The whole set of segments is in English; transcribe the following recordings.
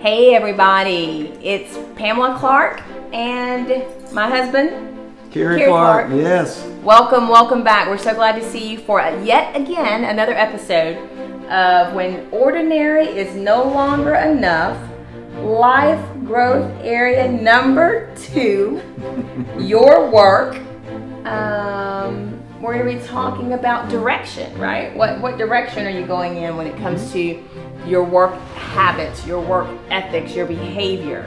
Hey everybody, it's Pamela Clark and my husband, Carrie Clark. Yes. Welcome back. We're so glad to see you for yet again another episode of When Ordinary Is No Longer Enough, Life Growth Area Number 2, Your Work. We're going to be talking about direction, right? What direction are you going in when it comes to your work habits, your work ethics, your behavior?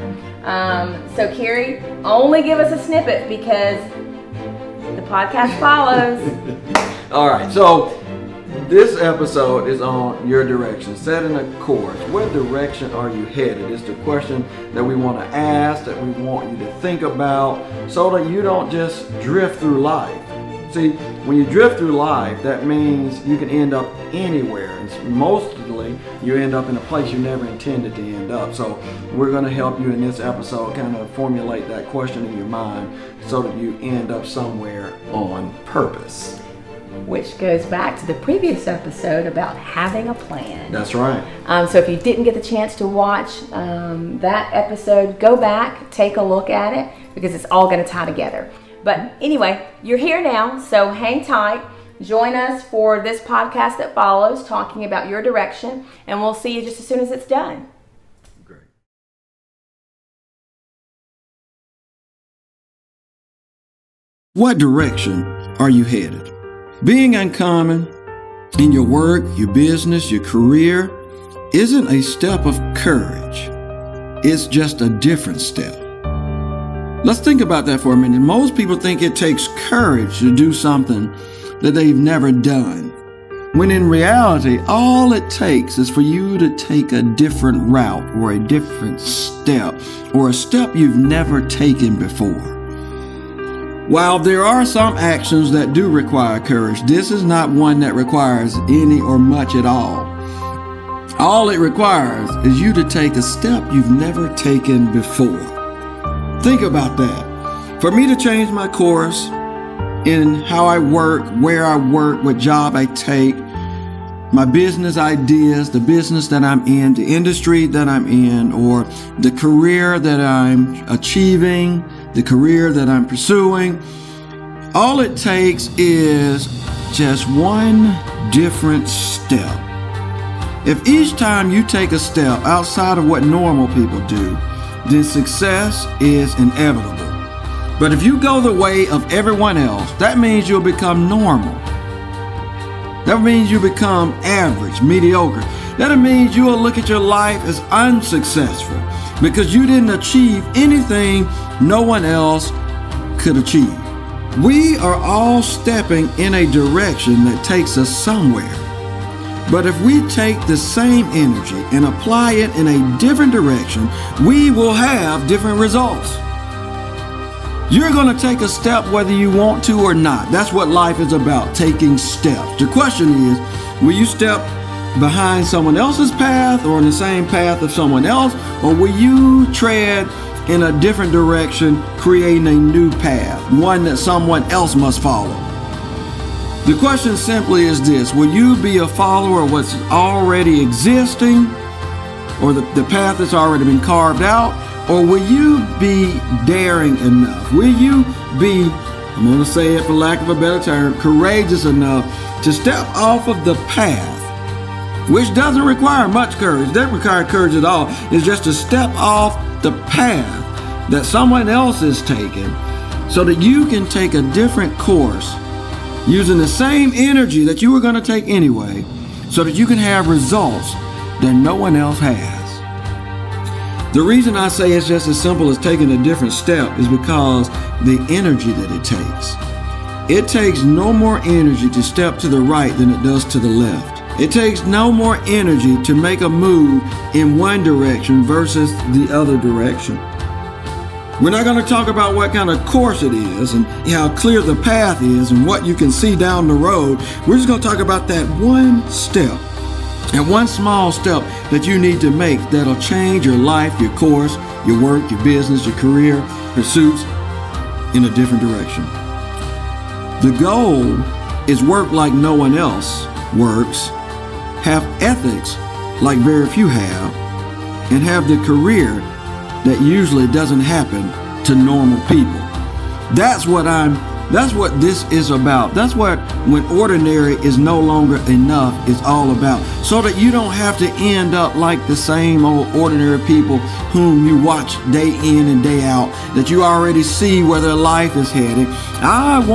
So Carrie, only give us a snippet because the podcast follows. All right, so this episode is on your direction, setting a course. What direction are you headed? It's the question that we want to ask, that we want you to think about so that you don't just drift through life. See, when you drift through life, that means you can end up anywhere. And mostly, you end up in a place you never intended to end up. So we're going to help you in this episode kind of formulate that question in your mind so that you end up somewhere on purpose. Which goes back to the previous episode about having a plan. That's right. So if you didn't get the chance to watch that episode, go back, take a look at it, because it's all going to tie together. But anyway, you're here now, so hang tight. Join us for this podcast that follows, talking about your direction, and we'll see you just as soon as it's done. Great. What direction are you headed? Being uncommon in your work, your business, your career isn't a step of courage. It's just a different step. Let's think about that for a minute. Most people think it takes courage to do something that they've never done, when in reality, all it takes is for you to take a different route or a different step or a step you've never taken before. While there are some actions that do require courage, this is not one that requires any or much at all. All it requires is you to take a step you've never taken before. Think about that. For me to change my course in how I work, where I work, what job I take, my business ideas, the business that I'm in, the industry that I'm in, or the career that I'm achieving, the career that I'm pursuing, all it takes is just one different step. If each time you take a step outside of what normal people do, then success is inevitable. But if you go the way of everyone else, that means you'll become normal. That means you become average, mediocre. That means you'll look at your life as unsuccessful because you didn't achieve anything no one else could achieve. We are all stepping in a direction that takes us somewhere. But if we take the same energy and apply it in a different direction, we will have different results. You're going to take a step whether you want to or not. That's what life is about, taking steps. The question is, will you step behind someone else's path or in the same path of someone else? Or will you tread in a different direction, creating a new path, one that someone else must follow? The question simply is this: will you be a follower of what's already existing, or the path that's already been carved out? Or will you be daring enough? Will you be, I'm going to say it for lack of a better term, courageous enough to step off of the path, which doesn't require much courage? Doesn't require courage at all. It's just to step off the path that someone else is taking so that you can take a different course, using the same energy that you were going to take anyway, so that you can have results that no one else has. The reason I say it's just as simple as taking a different step is because the energy that it takes no more energy to step to the right than it does to the left. It takes no more energy to make a move in one direction versus the other direction. We're not going to talk about what kind of course it is and how clear the path is and what you can see down the road. We're just going to talk about that one step and one small step that you need to make that'll change your life, your course, your work, your business, your career, pursuits in a different direction. The goal is work like no one else works, have ethics like very few have, and have the career that usually doesn't happen to normal people. That's what this is about. That's what when ordinary is no longer enough is all about. So that you don't have to end up like the same old ordinary people whom you watch day in and day out, that you already see where their life is headed. What I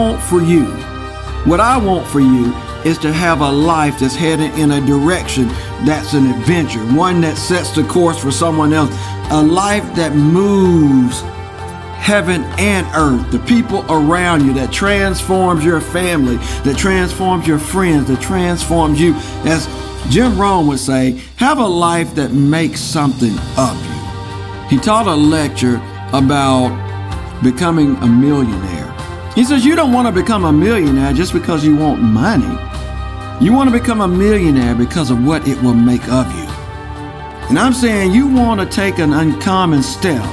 want for you is to have a life that's headed in a direction that's an adventure, one that sets the course for someone else, a life that moves heaven and earth, the people around you, that transforms your family, that transforms your friends, that transforms you. As Jim Rohn would say, have a life that makes something of you. He taught a lecture about becoming a millionaire. He says, you don't want to become a millionaire just because you want money. You want to become a millionaire because of what it will make of you. And I'm saying you want to take an uncommon step,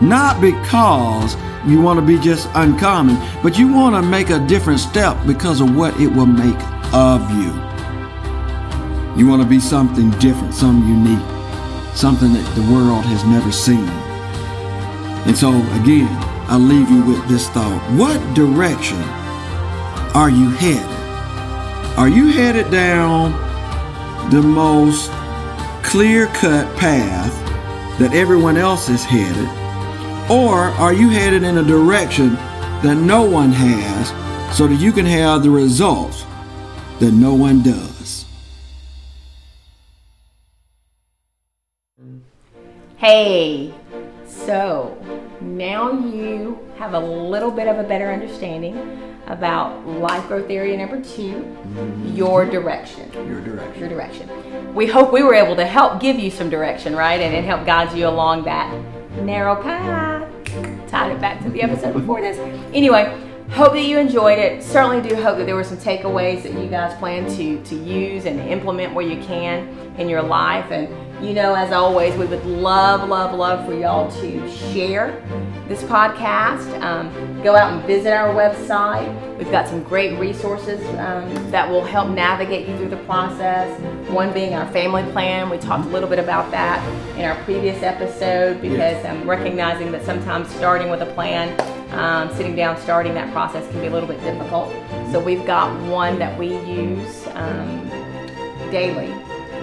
not because you want to be just uncommon, but you want to make a different step because of what it will make of you. You want to be something different, something unique, something that the world has never seen. And so again, I'll leave you with this thought. What direction are you headed? Are you headed down the most clear-cut path that everyone else is headed? Or are you headed in a direction that no one has so that you can have the results that no one does? Hey, so now you have a little bit of a better understanding about life growth area number 2, your direction. Your direction. We hope we were able to help give you some direction, right? And help guide you along that narrow path. Tied it back to the episode before this. Anyway, hope that you enjoyed it. Certainly do hope that there were some takeaways that you guys plan to use and implement where you can in your life. And you know, as always, we would love for y'all to share this podcast. Go out and visit our website. We've got some great resources that will help navigate you through the process. One being our family plan. We talked a little bit about that in our previous episode because I'm recognizing that sometimes starting with a plan, sitting down, starting that process can be a little bit difficult. So we've got one that we use daily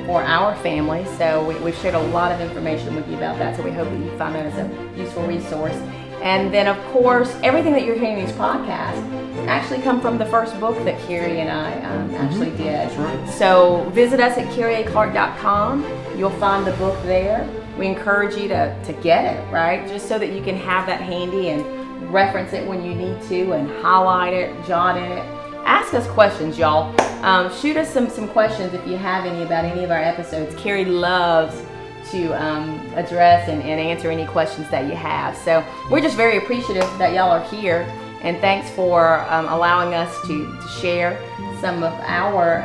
for our family, so we've shared a lot of information with you about that, so we hope that you find that as a useful resource. And then, of course, everything that you're hearing in these podcasts actually come from the first book that Carrie and I actually did. That's right. So visit us at carrieaclark.com. You'll find the book there. We encourage you to get it, right, just so that you can have that handy and reference it when you need to and highlight it, jot in it. Ask us questions, y'all. Shoot us some questions if you have any about any of our episodes. Carrie loves to address and answer any questions that you have. So we're just very appreciative that y'all are here. And thanks for allowing us to share some of our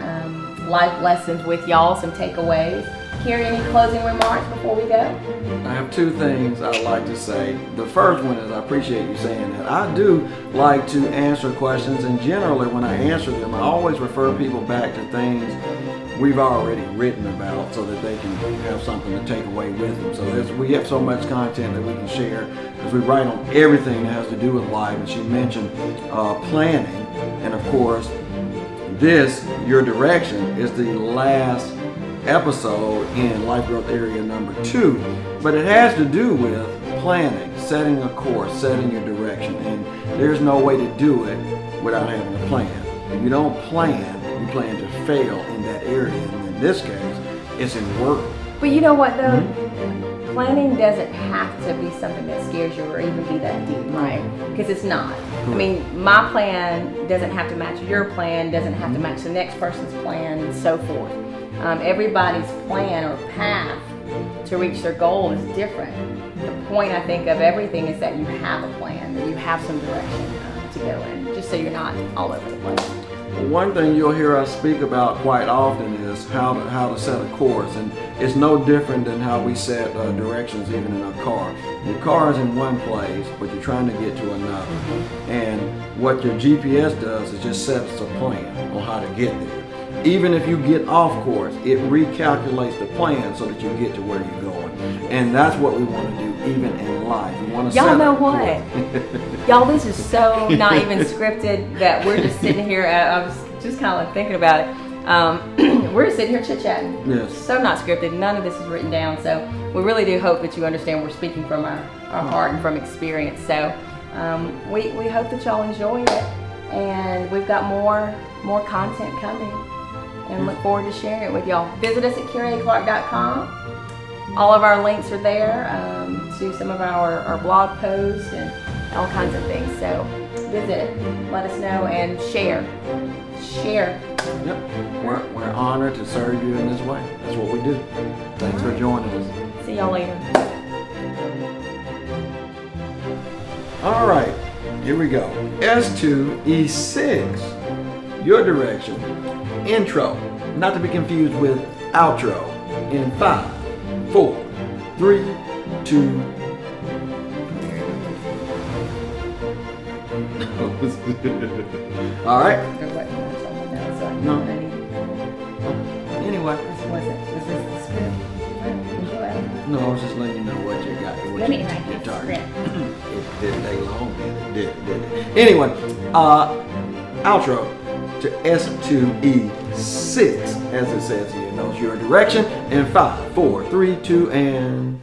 life lessons with y'all, some takeaways. Carrie, any closing remarks before we go? I have two things I'd like to say. The first one is I appreciate you saying that. I do like to answer questions, and generally when I answer them, I always refer people back to things we've already written about so that they can have something to take away with them. So we have so much content that we can share because we write on everything that has to do with life. And she mentioned planning, and of course, this, your direction, is the last episode in life growth area number 2, but it has to do with planning, setting a course, setting your direction, and there's no way to do it without having a plan. If you don't plan, you plan to fail in that area, and in this case, it's in work. But you know what though? Planning doesn't have to be something that scares you or even be that deep, right? Because it's not. I mean, my plan doesn't have to match your plan, doesn't have to match the next person's plan, and so forth. Everybody's plan or path to reach their goal is different. The point, I think, of everything is that you have a plan, that you have some direction to go in, just so you're not all over the place. One thing you'll hear us speak about quite often is how to set a course, and it's no different than how we set directions even in a car. Your car is in one place, but you're trying to get to another, and what your GPS does is just sets a plan on how to get there. Even if you get off course, it recalculates the plan so that you get to where you're going. And that's what we want to do even in life. We want to Y'all know what? Y'all, this is so not even scripted that we're just sitting here. I was just kind of like thinking about it. We're just sitting here chit-chatting. Yes. So not scripted. None of this is written down. So we really do hope that you understand we're speaking from our heart and from experience. So we hope that y'all enjoy it. And we've got more content coming. And look forward to sharing it with y'all. Visit us at carrieaclark.com. All of our links are there to some of our blog posts and all kinds of things. So visit, let us know, and share. Share. Yep. We're honored to serve you in this way. That's what we do. Thanks for joining us. See y'all later. All right. Here we go. S2, E6. Your direction. Intro, not to be confused with outro, in 5, 4, 3, 2. All right. No. Anyway. This is the script. No, I was just letting you know what you got. What your target. It didn't take long. Did it? Anyway, outro. To S2E6, as it says here, knows your direction, and 5, 4, 3, 2, and...